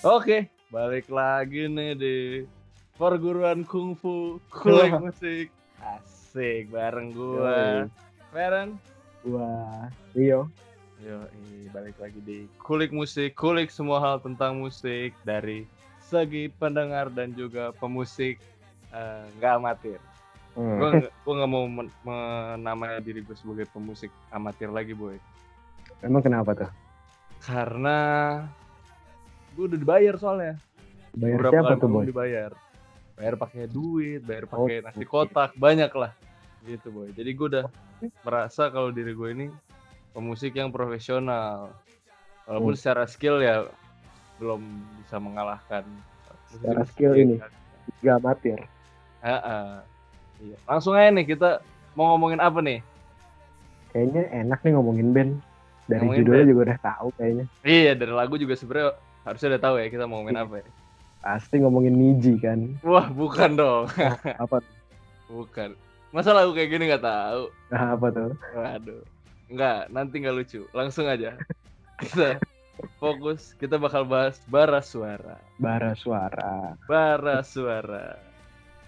Oke, balik lagi nih di perguruan kungfu kulik musik. Asik, bareng gua Feren, gua Rio. Yoi, balik lagi di kulik musik, kulik semua hal tentang musik dari segi pendengar dan juga pemusik nggak amatir. Gue nggak mau menamai diri gue sebagai pemusik amatir lagi, boy. Emang kenapa tuh? Karena gue udah dibayar soalnya. Bayar berapa siapa tuh, boy? Dibayar. Bayar pakai duit, bayar pakai nasi kotak, banyak lah. Gitu, boy. Jadi gue udah merasa kalau diri gue ini pemusik yang profesional. Walaupun secara skill ya belum bisa mengalahkan. Secara skill ini gak amatir. Iya. Langsung aja nih, kita mau ngomongin apa nih? Kayaknya enak nih ngomongin band. Dari ngomongin judulnya band juga udah tahu kayaknya. Iya, dari lagu juga sebenarnya harusnya udah tahu ya kita mau ngomongin apa ya. Pasti ngomongin Niji kan. Wah, bukan dong. Apa? Bukan. Masa lagu kayak gini enggak tahu. Nah, apa tuh? Waduh. Enggak, nanti enggak lucu. Langsung aja. Kita fokus, kita bakal bahas Barasuara. Barasuara.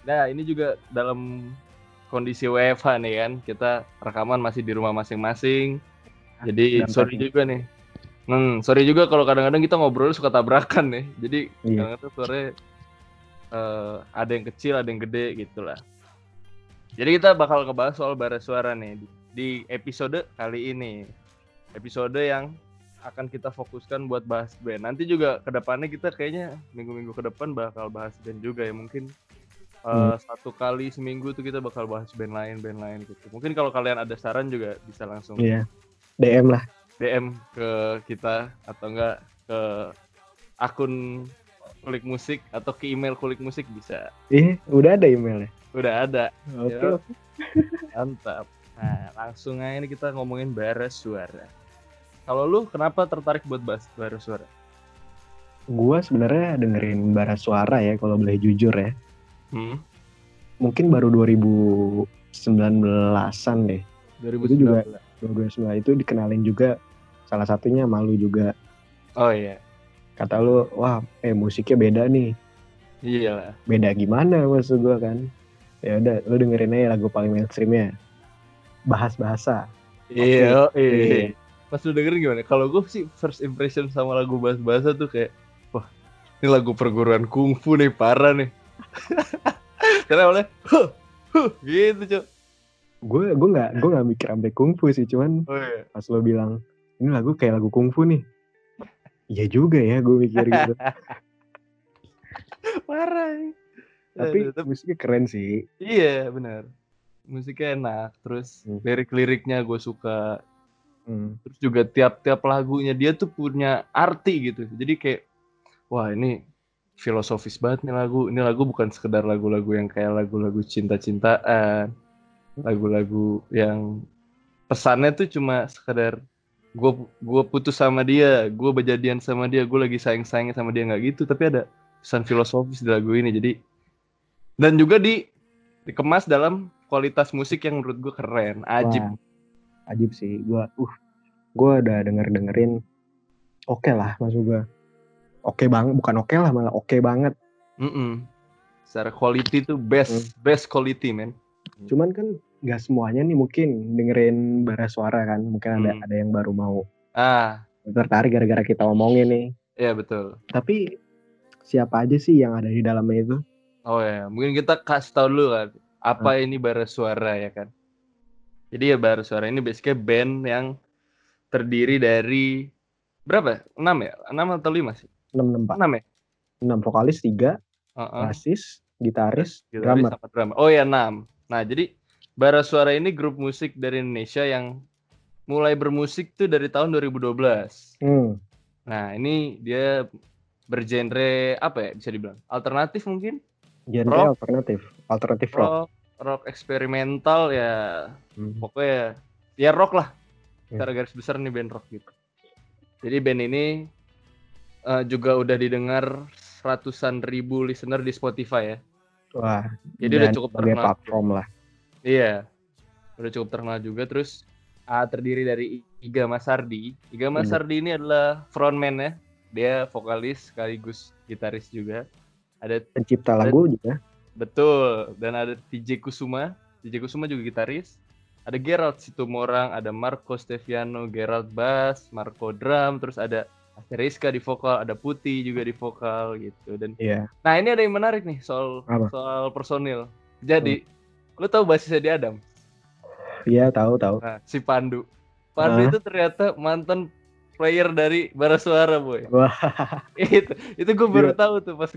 Nah, ini juga dalam kondisi WFH nih kan. Kita rekaman masih di rumah masing-masing. Jadi sorry juga nih. Sorry juga kalau kadang-kadang kita ngobrol suka tabrakan nih. Jadi kadang-kadang suaranya ada yang kecil, ada yang gede gitu lah. Jadi kita bakal ngebahas soal Barasuara nih di episode kali ini. Episode yang akan kita fokuskan buat bahas band. Nanti juga kedepannya kita kayaknya minggu-minggu ke depan bakal bahas band juga ya. Mungkin satu kali seminggu tuh kita bakal bahas band lain gitu. Mungkin kalau kalian ada saran juga bisa langsung DM lah. DM ke kita atau enggak ke akun kulik musik atau ke email kulik musik bisa. Udah ada emailnya? Udah ada. Oke. Mantap. Nah, langsung aja ini kita ngomongin Barasuara. Kalau lu kenapa tertarik buat bahas Barasuara? Gua sebenarnya dengerin Barasuara ya kalau boleh jujur ya. Mungkin baru 2019-an deh. 2019. Itu juga sebelah itu dikenalin juga salah satunya malu juga. Oh iya. Kata lu, wah, musiknya beda nih. Iya. Beda gimana maksud gua kan? Ya udah, lu dengerin aja lagu paling mainstreamnya. Bahas Bahasa. Iya, okay. Pas lu dengerin gimana? Kalau gua sih first impression sama lagu Bahas Bahasa tuh kayak, wah, ini lagu perguruan kungfu nih, parah nih. Karena oleh gitu, Cuk. Gue nggak mikir sampai kungfu sih, cuman pas lo bilang ini lagu kayak lagu kungfu nih, iya juga ya gue mikir gitu. Parah. Tapi musiknya keren sih. Iya benar, musiknya enak, terus lirik-liriknya gue suka, terus juga tiap-tiap lagunya dia tuh punya arti gitu. Jadi kayak, wah, ini filosofis banget nih lagu. Ini lagu bukan sekedar lagu-lagu yang kayak lagu-lagu cinta-cintaan, lagu-lagu yang pesannya tuh cuma sekedar gue putus sama dia, gue berjadian sama dia, gue lagi sayang-sayangnya sama dia, nggak gitu. Tapi ada pesan filosofis di lagu ini. Jadi dan juga dikemas dalam kualitas musik yang menurut gue keren, ajib. Wah, ajib sih. Gue udah dengerin, oke lah maksud gue. Oke banget, bukan oke lah, malah oke banget. Secara quality tuh best quality, men. Cuman kan gak semuanya nih mungkin dengerin Barasuara kan. Mungkin ada yang baru mau tertarik gara-gara kita omongin nih. Iya betul. Tapi siapa aja sih yang ada di dalamnya itu? Oh ya, mungkin kita kasih tau dulu kan apa ini Barasuara ya kan. Jadi ya Barasuara ini basically band yang terdiri dari berapa? 6 ya? 6 atau 5 sih? 6 Pak. 6 ya? 6 vokalis, 3 basis, gitaris, drummer. Oh ya 6. Nah jadi Barasuara ini grup musik dari Indonesia yang mulai bermusik tuh dari tahun 2012. Nah ini dia bergenre apa ya bisa dibilang? Alternatif mungkin? Genre rock, alternatif rock. Rock eksperimental ya, pokoknya ya rock lah. Secara garis besar nih band rock gitu. Jadi band ini juga udah didengar ratusan ribu listener di Spotify ya. Wah, jadi udah cukup terkenal platform lah. Iya, udah cukup terkenal juga. Terus terdiri dari Iga Massardi. Iga Massardi ini adalah frontman ya, Dia vokalis sekaligus gitaris juga. Ada pencipta lagu juga. Betul. Dan ada TJ Kusuma. TJ Kusuma juga gitaris. Ada Gerald Situmorang, ada Marco Steviano, Gerald bass, Marco drum, terus ada Asteriska di vokal, ada Puti juga di vokal gitu. Dan yeah. Nah, ini ada yang menarik nih soal apa? Soal personil. Jadi, lu tahu basisnya di Adam? Iya, tahu. Nah, si Pandu. Pandu itu ternyata mantan player dari Barasuara, boy. Wah. itu gue baru tahu tuh pas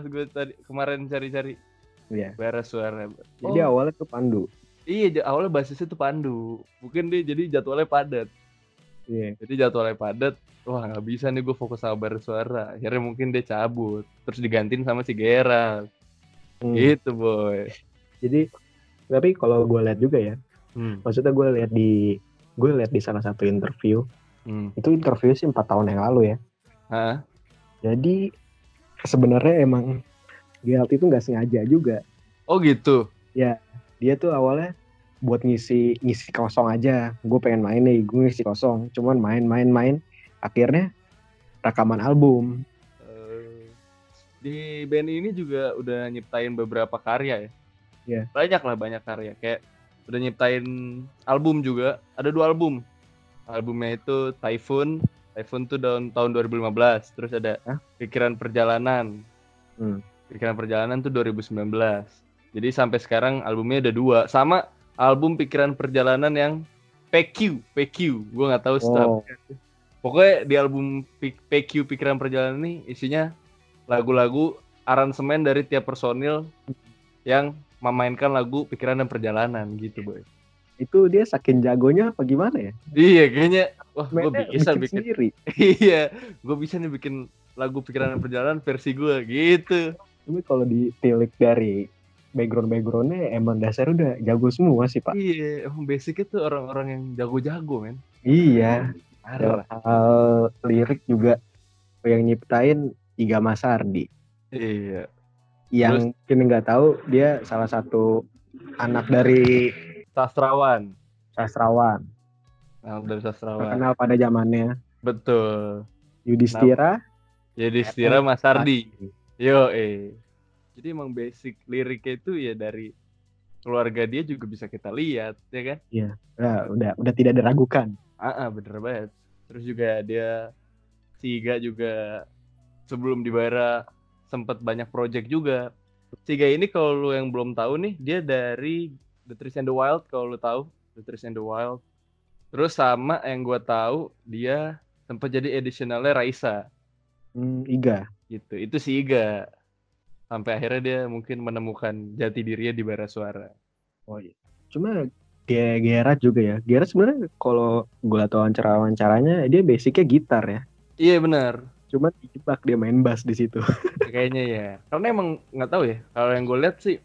gue tadi kemarin cari-cari. Iya. Yeah. Barasuara. Jadi awalnya tuh Pandu. Iya, awalnya basisnya tuh Pandu. Mungkin dia jadi jadwalnya padat. Yeah. Jadi jadwalnya padat, wah nggak bisa nih gue fokus sama Barasuara. Akhirnya mungkin dia cabut, terus digantiin sama si Gerald. Gitu boy. Jadi tapi kalau gue lihat juga ya, maksudnya gue lihat di salah satu interview, itu interview sih 4 tahun yang lalu ya. Hah? Jadi sebenarnya emang Gerald itu nggak sengaja juga. Oh gitu? Ya, dia tuh awalnya buat ngisi kosong aja. Gue pengen main nih, gue ngisi kosong. Cuman main. Akhirnya rekaman album. Di band ini juga udah nyiptain beberapa karya ya. Yeah. Banyak karya. Kayak udah nyiptain album juga. Ada 2 album. Albumnya itu Taifun tuh tahun 2015. Terus ada Pikiran Perjalanan. Pikiran Perjalanan tuh 2019. Jadi sampai sekarang albumnya ada 2. Sama album Pikiran Perjalanan yang PQ, gue nggak tahu setelahnya. Pokoknya di album PQ Pikiran Perjalanan ini isinya lagu-lagu aransemen dari tiap personil yang memainkan lagu Pikiran dan Perjalanan gitu, boy. Itu dia saking jagonya apa gimana ya? Iya, kayaknya wah gue bisa bikin sendiri. Iya, gue bisa nih bikin lagu Pikiran dan Perjalanan versi gue gitu. Tapi kalau ditilik dari background-backgroundnya emang dasar udah jago semua sih pak. Iya, emang basicnya tuh orang-orang yang jago-jago men. Iya. Ada lirik juga yang nyiptain Iga Massardi. Iya. Yang kini nggak tahu dia salah satu anak dari sastrawan. Anak dari sastrawan. Terkenal pada zamannya. Betul. Yudhistira Massardi. Yo. Jadi emang basic liriknya itu ya dari keluarga dia juga bisa kita lihat, ya kan? Iya, udah tidak diragukan. Bener banget. Terus juga dia, si Iga juga sebelum di Bara sempat banyak project juga. Si Iga ini kalau lu yang belum tahu nih, dia dari The Trees and the Wild kalau lu tahu, The Trees and the Wild. Terus sama yang gue tahu dia sempat jadi additionalnya Raisa. Iga. Gitu, itu si Iga. Sampai akhirnya dia mungkin menemukan jati dirinya di Barasuara. Oh iya. Cuma Gerard juga ya. Gerard sebenarnya kalau gue tau wawancaranya dia basicnya gitar ya. Iya benar. Cuma dijebak dia main bass di situ. Kayaknya ya. Karena emang nggak tahu ya. Kalau yang gue lihat sih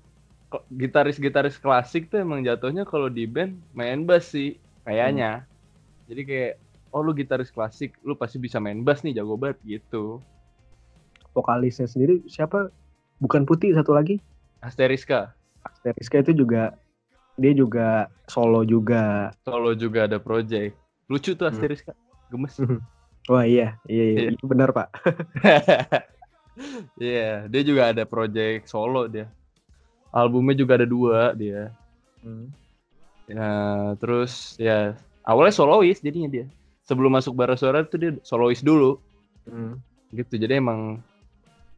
gitaris-gitaris klasik tuh emang jatuhnya kalau di band main bass sih kayaknya. Jadi kayak lu gitaris klasik, lu pasti bisa main bass nih, jago banget gitu. Vokalisnya sendiri siapa? Bukan Putih, satu lagi Asteriska. Asteriska itu juga dia juga solo juga ada project. Lucu tuh Asteriska, gemes. Wah iya. Itu benar pak. Iya, dia juga ada project solo dia. Albumnya juga ada 2 dia. Ya, terus ya awalnya solois jadinya dia. Sebelum masuk Barasuara tuh dia solois dulu. Gitu, jadi emang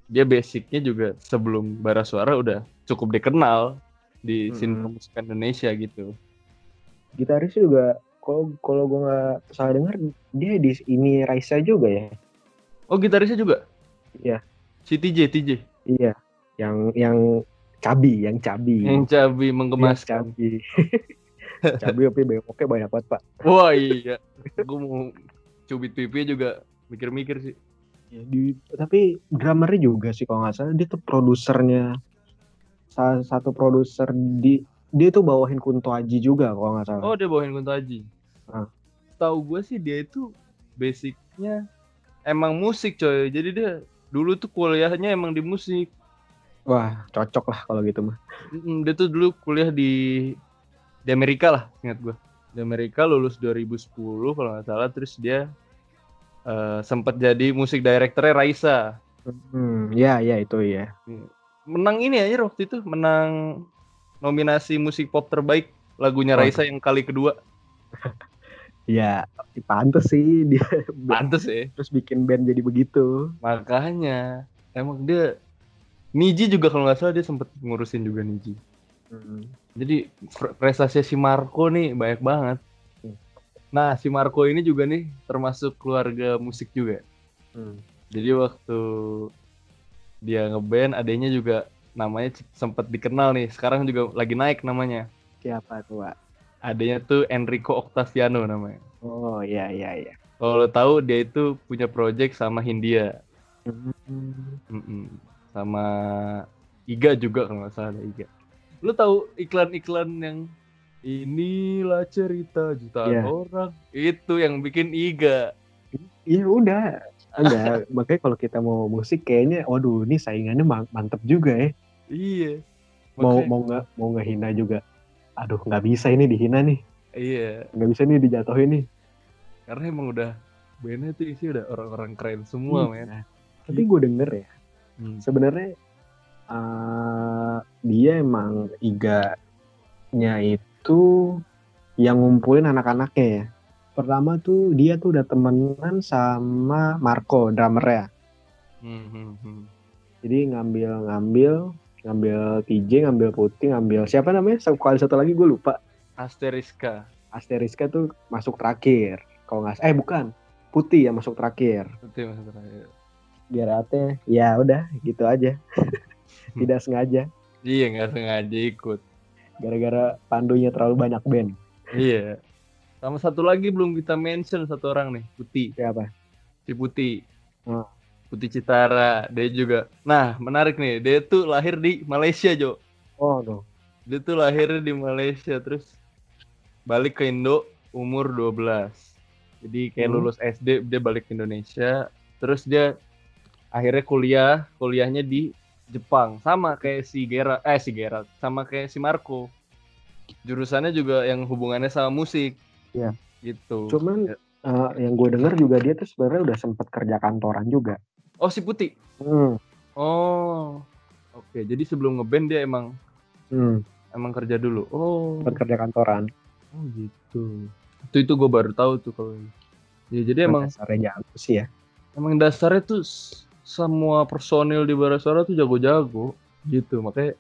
dia basicnya juga sebelum Barasuara udah cukup dikenal di scene musik Indonesia gitu. Gitaris juga kalau gue nggak salah dengar dia di ini Raisa juga ya. Oh gitarisnya juga? Iya. Si TJ. Iya. Yang cabi menggemaskan. Cabi tapi bengoknya banyak banget pak. Wah iya. Gue mau cubit pipi juga mikir-mikir sih. Ya, tapi drummernya juga sih kalau nggak salah dia tuh produsernya salah satu produser dia tuh bawahin Kunto Aji juga kalau nggak salah. Oh dia bawahin Kunto Aji. Tahu gue sih dia itu basicnya emang musik coy, jadi dia dulu tuh kuliahnya emang di musik. Wah cocok lah kalau gitu mah. Dia tuh dulu kuliah di Amerika lah, ingat gue di Amerika lulus 2010 kalau nggak salah, terus dia sempat jadi musik directornya Raisa. Ya itu ya. Menang ini aja waktu itu, menang nominasi musik pop terbaik, lagunya Raisa yang kali kedua. Ya, pantes sih dia. Pantes ya. Terus bikin band jadi begitu. Makanya, emang dia Niji juga kalau nggak salah dia sempet ngurusin juga Niji. Jadi prestasi si Marco nih banyak banget. Nah, si Marco ini juga nih termasuk keluarga musik juga. Jadi waktu dia ngeband, adeknya juga namanya sempat dikenal nih. Sekarang juga lagi naik namanya. Siapa tuh, Wak? Adeknya tuh Enrico Octaviano namanya. Oh, iya. Kalau lo tahu, dia itu punya project sama Hindia. Sama Iga juga kalau nggak salah, ada Iga. Lo tahu iklan-iklan yang inilah cerita jutaan orang, itu yang bikin Iga. Iya udah. Enggak, makanya kalau kita mau musik kayaknya, waduh ini saingannya mantep juga ya. Iya. Makanya... Mau nggak hina juga. Aduh, nggak bisa ini dihina nih. Iya. Nggak bisa nih dijatuhin nih. Karena emang udah bandnya tuh isi udah orang-orang keren semua, men. Tapi gue denger ya, sebenarnya dia emang Iga-nya itu yang ngumpulin anak-anaknya ya. Pertama tuh dia tuh udah temenan sama Marco, drummernya. Jadi ngambil TJ, ngambil Puti, ngambil siapa namanya? Satu lagi gue lupa. Asteriska. Asteriska tuh masuk terakhir. Kalau nggak, bukan, Puti yang masuk terakhir. Puti masuk terakhir. Geraldnya, ya udah gitu aja. Tidak sengaja. Iya, nggak sengaja ikut. Gara-gara Pandunya terlalu banyak band. Iya. Sama satu lagi belum kita mention, satu orang nih, Puti. Siapa? Si Puti. Puti Chitara, dia juga. Nah, menarik nih, dia tuh lahir di Malaysia, Jo. Oh, no. Dia tuh lahir di Malaysia, terus balik ke Indo umur 12. Jadi kayak lulus SD, dia balik ke Indonesia. Terus dia akhirnya kuliahnya di Jepang. Sama kayak si Gerald, sama kayak si Marco. Jurusannya juga yang hubungannya sama musik. Ya, gitu. Cuman yang gue denger juga dia tuh sebenarnya udah sempet kerja kantoran juga. Oh, si Puti? Oh, oke. Jadi sebelum ngeband dia emang kerja dulu. Oh, kerja kantoran. Oh gitu. Itu gue baru tahu tuh kalau. Ya, jadi emang dasarnya jago sih ya. Emang dasarnya tuh semua personil di Barasuara tuh jago-jago gitu. Makanya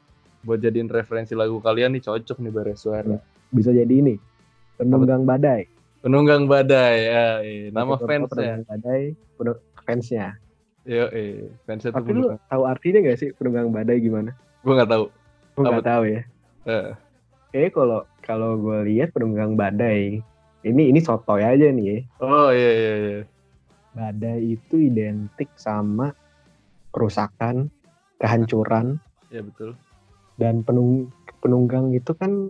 buat jadiin referensi lagu kalian nih cocok nih Barasuara. Bisa jadi ini. Penunggang Badai, ya, nama fansnya. Fansnya. Yo, fansnya tuh. Tapi lu tahu artinya nggak sih Penunggang Badai gimana? Gue nggak tahu. Gue nggak tahu ya. Kayaknya kalau gue lihat Penunggang Badai, ini sotoy aja nih. Oh iya. Badai itu identik sama kerusakan, kehancuran. Iya betul. Dan penunggang itu kan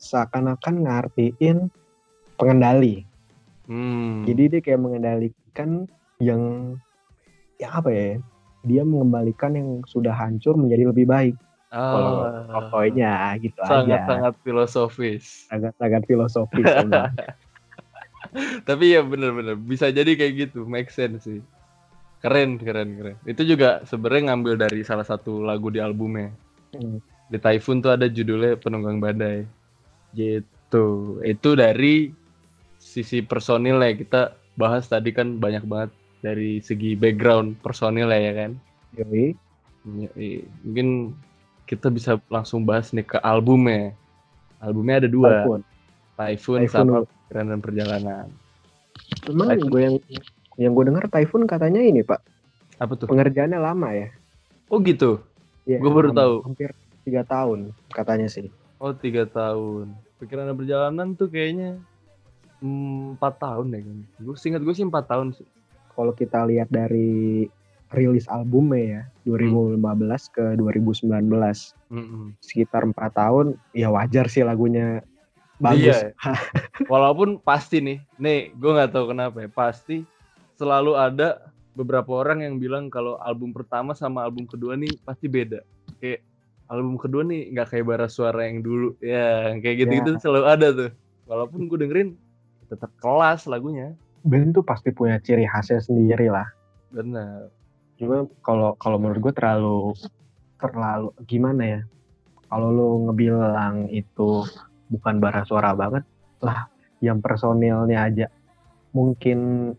seakan-akan ngartiin pengendali. Jadi dia kayak mengendalikan yang apa ya? Dia mengembalikan yang sudah hancur menjadi lebih baik. Kalau pokoknya gitu sangat, aja. Sangat filosofis. Sangat filosofis. Tapi ya benar-benar bisa jadi kayak gitu, make sense sih. Keren. Itu juga sebenarnya ngambil dari salah satu lagu di albumnya. Di Taifun tuh ada judulnya Penunggang Badai. Gitu. Itu dari sisi personilnya, kita bahas tadi kan banyak banget dari segi background personilnya ya kan. Yoi. Mungkin kita bisa langsung bahas nih ke albumnya. Albumnya ada dua. Taifun sama Pikiran dan Perjalanan. Cuman yang gue dengar Taifun katanya ini, Pak. Apa tuh? Pengerjaannya lama ya. Oh gitu. Ya, gue baru tahu. Hampir 3 tahun katanya sih. Oh 3 tahun. Pikiran Perjalanan tuh kayaknya 4 tahun deh kan. Gue sih 4 tahun sih. Kalau kita lihat dari rilis albumnya ya, 2015 ke 2019. Sekitar 4 tahun, ya wajar sih lagunya bagus. Iya. Walaupun pasti nih gue gak tahu kenapa ya, pasti selalu ada beberapa orang yang bilang kalau album pertama sama album kedua nih pasti beda. Kayak album kedua nih nggak kayak Barasuara yang dulu ya, kayak gitu-gitu selalu ada tuh. Walaupun gue dengerin tetap kelas lagunya. band tuh pasti punya ciri khasnya sendiri lah. Benar. Cuma kalau menurut gue terlalu gimana ya? Kalau lu ngebilang itu bukan Barasuara banget lah, yang personilnya aja mungkin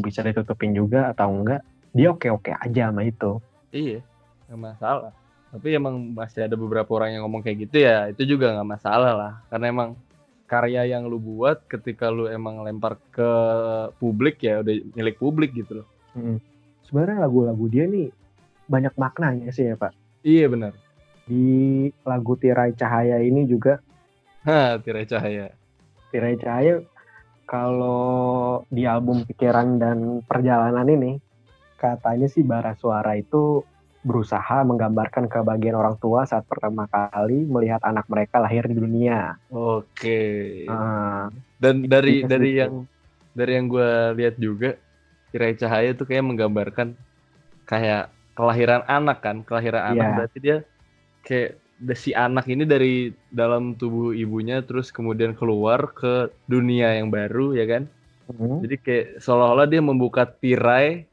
bisa ditutupin juga atau enggak. Dia oke-oke aja sama itu. Iya, enggak masalah. Tapi emang masih ada beberapa orang yang ngomong kayak gitu ya, itu juga enggak masalah lah. Karena emang karya yang lu buat ketika lu emang lempar ke publik ya udah milik publik gitu loh. Sebenarnya lagu-lagu dia nih banyak maknanya sih ya Pak. Iya benar. Di lagu Tirai Cahaya ini juga. Tirai Cahaya. Tirai Cahaya kalau di album Pikiran dan Perjalanan ini katanya sih Barasuara itu berusaha menggambarkan kebahagiaan orang tua saat pertama kali melihat anak mereka lahir di dunia. Oke. Dan dari yang gue lihat juga, Tirai Cahaya tuh kayak menggambarkan kayak kelahiran anak kan, anak berarti dia kayak si anak ini dari dalam tubuh ibunya terus kemudian keluar ke dunia yang baru ya kan. Jadi kayak seolah-olah dia membuka tirai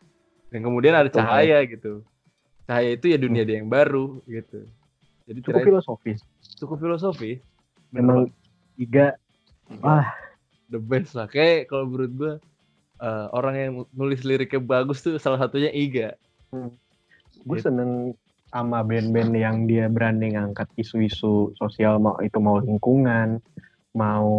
dan kemudian ada cahaya gitu. Cahaya itu ya dunia dia yang baru gitu. Jadi cukup filosofis. Memang Iga the best lah. Kayak kalau menurut gue orang yang nulis liriknya bagus tuh salah satunya Iga. Gue seneng sama band-band yang dia berani ngangkat isu-isu sosial, mau lingkungan, mau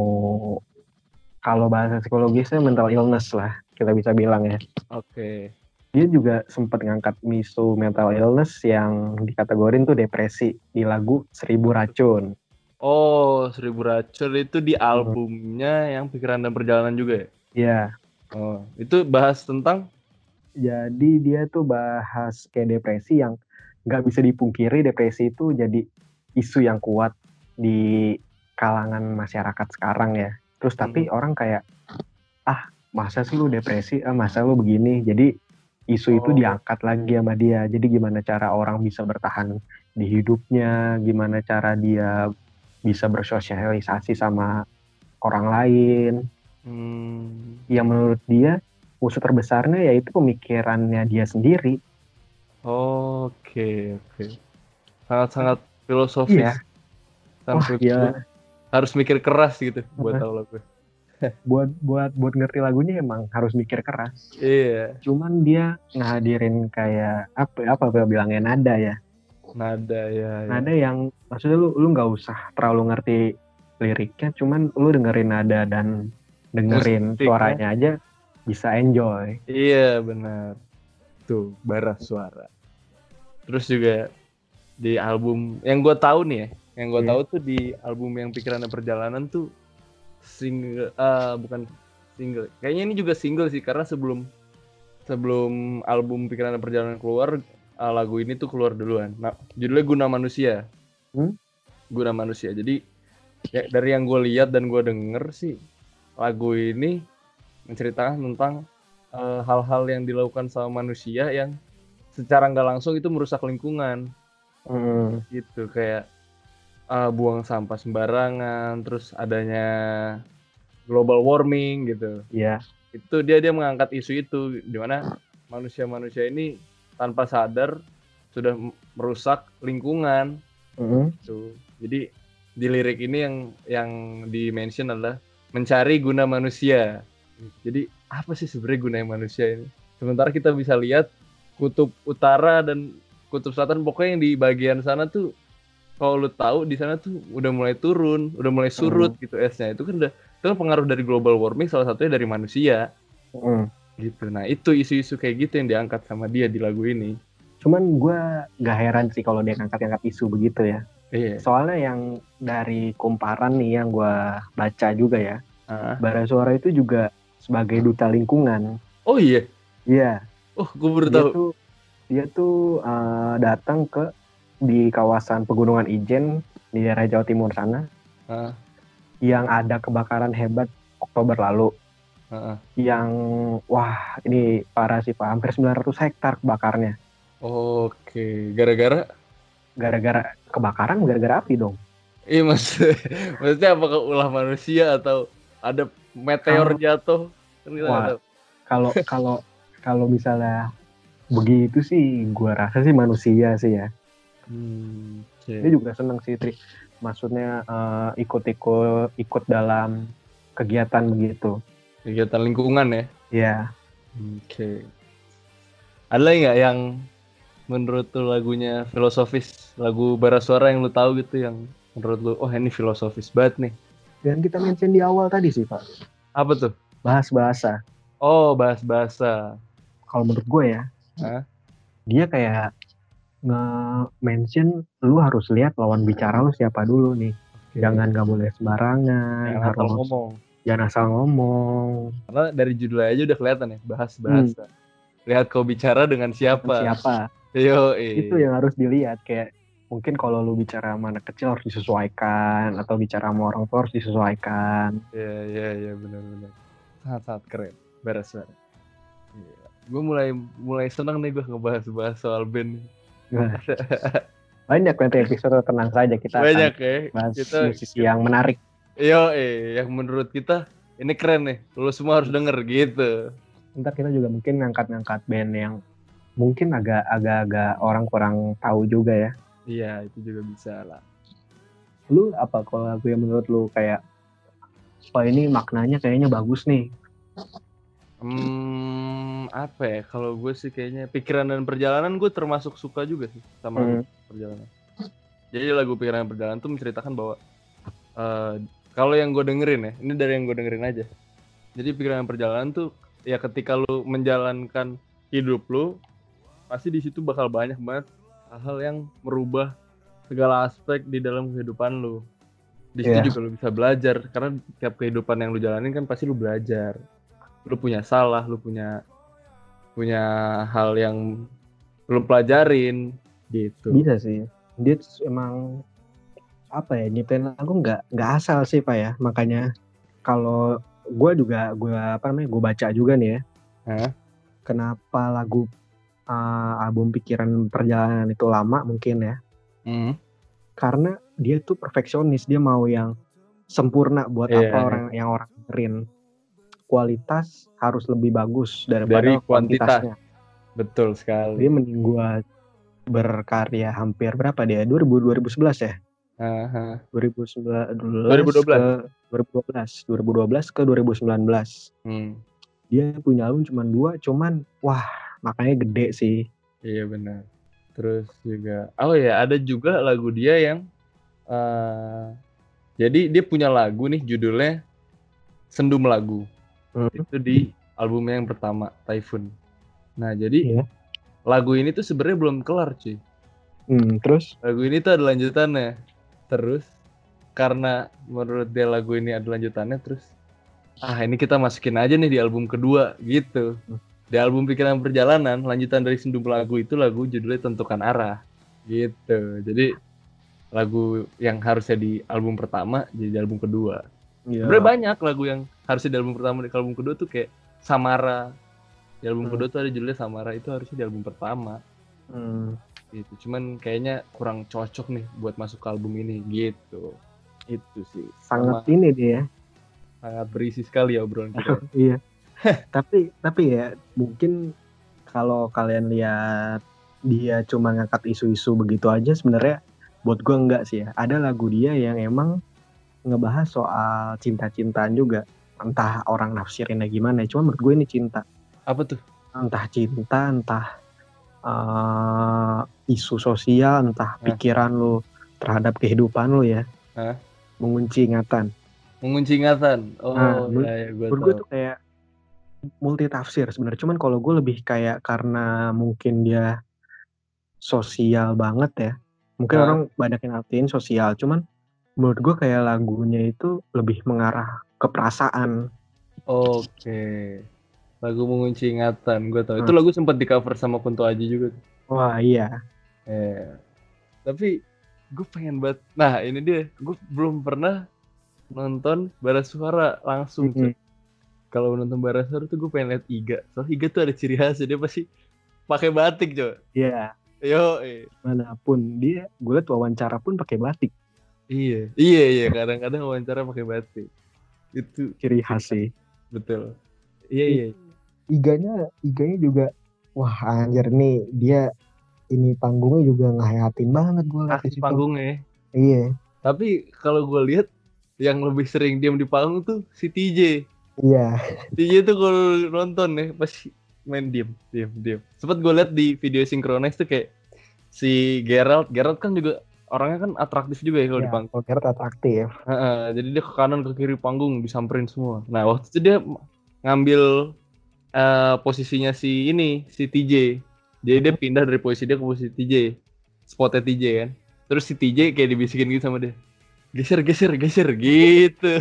kalau bahasa psikologisnya mental illness lah kita bisa bilang ya. Oke. Dia juga sempat ngangkat isu mental illness yang dikategorin tuh depresi di lagu Seribu Racun. Oh, Seribu Racun itu di albumnya yang Pikiran dan Perjalanan juga ya? Iya. Oh, itu bahas tentang? Jadi dia tuh bahas kayak depresi yang nggak bisa dipungkiri, depresi itu jadi isu yang kuat di kalangan masyarakat sekarang ya. Terus tapi orang kayak, masa sih lu depresi, masa lu begini, jadi isu itu diangkat lagi sama dia. Jadi gimana cara orang bisa bertahan di hidupnya, gimana cara dia bisa bersosialisasi sama orang lain. Yang menurut dia musuh terbesarnya yaitu pemikirannya dia sendiri. Oke. Sangat-sangat filosofis. Iya. Harus mikir keras gitu buat tahu lagu. buat ngerti lagunya emang harus mikir keras. Iya. Cuman dia ngadirin kayak apa bilangnya nada ya. Nada ya. Nada yang maksudnya lu nggak usah terlalu ngerti liriknya, cuman lu dengerin nada dan dengerin musik, suaranya aja bisa enjoy. Iya benar. Tuh Barasuara. Terus juga di album yang gue tahu nih ya, yang gue tahu tuh di album yang Pikiran dan Perjalanan tuh bukan single. Kayaknya ini juga single sih karena sebelum album Pikiran dan Perjalanan keluar, lagu ini tuh keluar duluan. Nah, judulnya Guna Manusia. Guna Manusia. Jadi ya, dari yang gue lihat dan gue denger sih lagu ini menceritakan tentang hal-hal yang dilakukan sama manusia yang secara nggak langsung itu merusak lingkungan. Gitu kayak buang sampah sembarangan, terus adanya global warming gitu. Iya. Itu dia mengangkat isu itu di mana manusia-manusia ini tanpa sadar sudah merusak lingkungan. Gitu. Jadi di lirik ini yang di-mention adalah mencari guna manusia. Jadi apa sih sebenarnya gunanya manusia ini? Sementara kita bisa lihat kutub utara dan kutub selatan, pokoknya yang di bagian sana tuh kalau lu tahu di sana tuh udah mulai turun, udah mulai surut gitu esnya. Itu kan itu pengaruh dari global warming, salah satunya dari manusia. Gitu. Nah, itu isu-isu kayak gitu yang diangkat sama dia di lagu ini. Cuman gue gak heran sih kalau dia ngangkat isu begitu ya. Iya. Soalnya yang dari kumparan nih yang gue baca juga ya. Barasuara itu juga sebagai duta lingkungan. Oh iya? Iya. Oh, gue baru tahu. Dia tuh datang ke di kawasan Pegunungan Ijen di daerah Jawa Timur sana, yang ada kebakaran hebat Oktober lalu, yang wah ini parah sih Pak, hampir 900 hektar kebakarnya. Oke, gara-gara kebakaran, gara-gara api dong. Iya maksudnya apakah ulah manusia atau ada meteor jatuh? Kan wah, Kalau misalnya begitu sih, gue rasa sih manusia sih ya. Dia juga seneng sih, Tri. Maksudnya ikut dalam kegiatan begitu. Kegiatan lingkungan ya? Iya. Oke. Ada lagi nggak yang menurut lu lagunya filosofis? Lagu Barasuara yang lu tahu gitu, yang menurut lu, oh ini filosofis banget nih. Dan kita mention di awal tadi sih, Pak. Apa tuh? Bahas Bahasa. Oh, Bahas Bahasa. Kalau menurut gue ya, dia kayak nge-mention lu harus lihat lawan bicara lu siapa dulu nih. Jangan gak boleh sembarangan, harus asal ngomong. Jangan asal ngomong. Karena dari judulnya aja udah kelihatan ya, Bahas Bahasa. Lihat kau bicara dengan siapa. Itu yang harus dilihat, kayak mungkin kalau lu bicara sama anak kecil harus disesuaikan, atau bicara sama orang tua harus disesuaikan. Iya, benar. Sangat keren. Beres. Gue mulai seneng nih gue ngebahas-bahas soal band. Banyak nanti episode tenang saja kita. Banyak akan bahas musisi yang menarik. Yang menurut kita ini keren nih. Lo semua harus denger gitu. Ntar kita juga mungkin ngangkat-ngangkat band yang mungkin agak-agak orang kurang tahu juga ya. Iya, itu juga bisa lah. Lu apa kalau lagu yang menurut lu kayak wah ini maknanya kayaknya bagus nih? Apa ya, kalau gue sih kayaknya Pikiran dan Perjalanan gue termasuk suka juga sih sama lagu Perjalanan. Jadi lagu Pikiran dan Perjalanan tuh menceritakan bahwa kalau yang gue dengerin ya, ini dari yang gue dengerin aja. Jadi Pikiran dan Perjalanan tuh ya ketika lu menjalankan hidup lu, pasti di situ bakal banyak banget hal yang merubah segala aspek di dalam kehidupan lu. Di situ juga lu bisa belajar, karena tiap kehidupan yang lu jalanin kan pasti lu belajar. Lu punya salah, lu punya hal yang lu pelajarin gitu. Bisa sih. Dia emang apa ya, nyiptain lagu nggak asal sih Pak ya. Makanya kalau gue baca juga nih ya. Kenapa lagu album Pikiran Perjalanan itu lama mungkin ya? Karena dia tuh perfeksionis, dia mau yang sempurna buat apa yang orang dengerin. Kualitas harus lebih bagus daripada kuantitasnya. Betul sekali. Dia mending gua berkarya hampir berapa dia? 2011 ya? 2012 ke 2019. Dia punya album cuma 2, cuman wah makanya gede sih. Iya benar. Terus juga ada juga lagu dia yang jadi dia punya lagu nih judulnya Sendu Melagu. Itu di albumnya yang pertama, Taifun. Nah jadi lagu ini tuh sebenarnya belum kelar cuy. Terus? Lagu ini tuh ada lanjutannya. Terus karena menurut dia lagu ini ada lanjutannya, terus ini kita masukin aja nih di album kedua gitu. Di album Pikiran Perjalanan, lanjutan dari Sendu Lagu itu lagu judulnya Tentukan Arah gitu. Jadi lagu yang harusnya di album pertama jadi di album kedua. Sebenarnya banyak lagu yang harusnya di album pertama, di album kedua tuh kayak Samara. Di album kedua tuh ada judulnya Samara, itu harusnya di album pertama. Gitu. Cuman kayaknya kurang cocok nih buat masuk ke album ini gitu. Itu sih. Sangat ini dia. Sangat berisi sekali ya obrolan kita. Iya. tapi ya mungkin kalau kalian lihat dia cuma ngangkat isu-isu begitu aja, sebenarnya buat gue enggak sih ya. Ada lagu dia yang emang ngebahas soal cinta-cintaan juga, entah orang nafsirinnya gimana, cuma menurut gue ini cinta. Apa tuh? Entah cinta, entah isu sosial, entah pikiran lo terhadap kehidupan lo ya. Mengunci Ingatan. Mengunci Ingatan. Menurut gue tuh kayak multi tafsir sebenarnya. Cuman kalau gue lebih kayak karena mungkin dia sosial banget ya. Mungkin orang banyak yang artiin sosial, cuman menurut gue kayak lagunya itu lebih mengarah ke perasaan. Oke. Lagu Mengunci Ingatan, gue tau. Itu lagu sempat di cover sama Kunto Aji juga. Wah iya. Tapi gue pengen banget. Nah ini dia, gue belum pernah nonton Barasuara langsung. Kalau nonton Barasuara tuh gue pengen lihat Iga. Soalnya Iga tuh ada ciri khasnya, dia pasti pakai batik coy. Iya. Manapun dia, gue liat wawancara pun pakai batik. Iya, kadang-kadang wawancara pakai batik. Itu ciri khas sih. Betul. Iya. Iganya juga wah anjir nih, dia ini panggungnya juga ngehayatin banget gue. Aktif panggungnya. Iya. Tapi kalau gue lihat yang lebih sering diam di panggung tuh si TJ. Iya. TJ tuh kalau nonton ya pasti main diam. Sempat gue lihat di video synchronize tuh kayak si Gerald kan juga orangnya kan atraktif juga ya kalau ya, di panggung. Gerald atraktif. Jadi dia ke kanan ke kiri panggung disamperin semua. Nah waktu itu dia ngambil posisinya si TJ. Jadi dia pindah dari posisi dia ke posisi TJ, spotnya TJ kan. Terus si TJ kayak dibisikin gitu sama dia, geser gitu.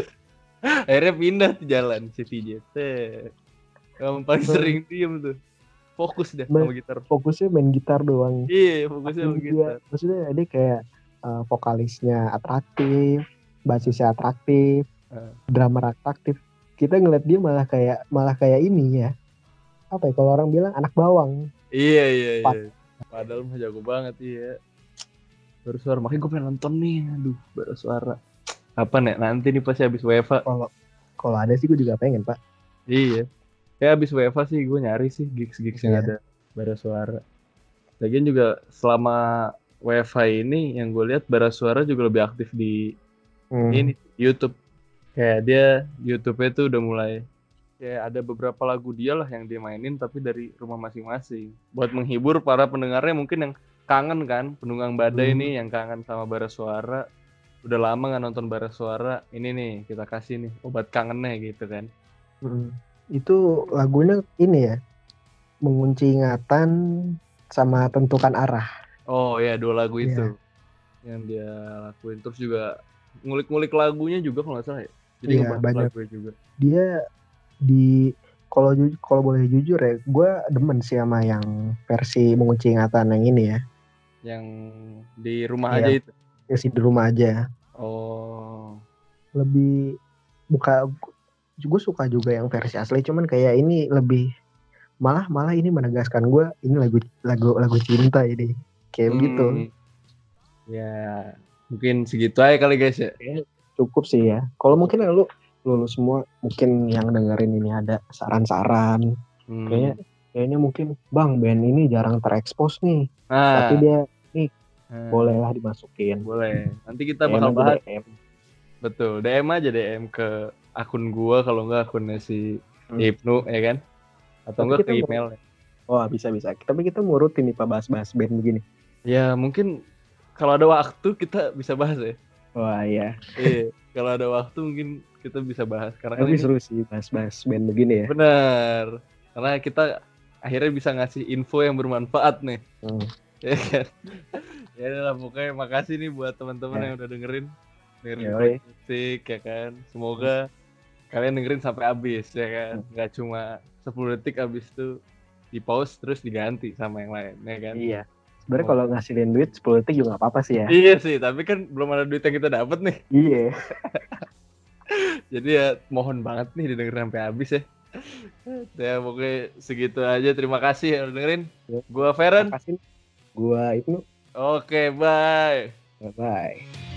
Akhirnya pindah tuh jalan si TJ. Paling sering diem tuh. Fokus dah sama gitar. Fokusnya main gitar doang. Iya, fokusnya main gitar. Maksudnya dia kayak vokalisnya atraktif, basisnya atraktif, drummer atraktif. Kita ngeliat dia malah kayak ini ya. Apa ya kalau orang bilang anak bawang. Iya. Padahal mah jago banget iya. Barasuara, makanya gue pengen nonton nih. Aduh, Barasuara. Kapan ya? Nanti nih pasti habis UEFA. Kalau ada sih gue juga pengen, Pak. Iya. Ya habis UEFA sih gue nyari sih gigs-gigs yang ada Barasuara. Lagian juga selama UEFA ini yang gue lihat Barasuara juga lebih aktif di ini YouTube. Kayak dia YouTube-nya tuh udah mulai kayak ada beberapa lagu dia lah yang dia mainin tapi dari rumah masing-masing. Buat menghibur para pendengarnya mungkin yang kangen kan. Penunggang Badai nih yang kangen sama Barasuara. Udah lama gak nonton Barasuara. Ini nih kita kasih nih obat kangennya gitu kan. Itu lagunya ini ya. Mengunci Ingatan sama Tentukan Arah. Oh ya, dua lagu itu. Yang dia lakuin. Terus juga ngulik-ngulik lagunya juga kalau gak salah ya. Jadi ngebahas lagunya juga. Dia kalau boleh jujur ya, gue demen sih sama yang versi Mengunci Ingatan yang ini ya. Yang di rumah aja itu? Versi di rumah aja. Oh. Lebih, gue suka juga yang versi asli, cuman kayak ini lebih, malah ini menegaskan gue, ini lagu cinta ini. Kayak gitu. Ya, mungkin segitu aja kali guys ya. Cukup sih ya. Kalau mungkin lu semua mungkin yang dengerin ini ada saran-saran kayaknya mungkin bang band ini jarang terekspos nih tapi dia nih bolehlah dimasukin, boleh nanti kita bakal bahas. Betul, DM aja ke akun gua kalau enggak akunnya si Ibnu ya kan, atau enggak ke email. Oh bisa tapi kita mau rutin nih Pak bahas band begini ya, mungkin kalau ada waktu kita bisa bahas ya. Wah ya. Iya, kalau ada waktu mungkin kita bisa bahas. Karena kan seru sih bahas band begini ya. Benar. Karena kita akhirnya bisa ngasih info yang bermanfaat nih. Ya kan. Ya udah pokoknya makasih nih buat teman-teman yang udah dengerin musik ya kan. Semoga kalian dengerin sampai habis ya kan. Enggak cuma 10 detik habis itu di-pause terus diganti sama yang lain ya kan. Iya. Sebenarnya kalau ngasilin duit 10 detik juga gak apa-apa sih ya. Iya sih, tapi kan belum ada duit yang kita dapat nih. Iya. Jadi ya mohon banget nih didengerin sampai habis ya. Ya pokoknya segitu aja, terima kasih yang udah dengerin. Gua Feren. Terima kasih. Gua Ibnu. Oke, bye. Bye-bye.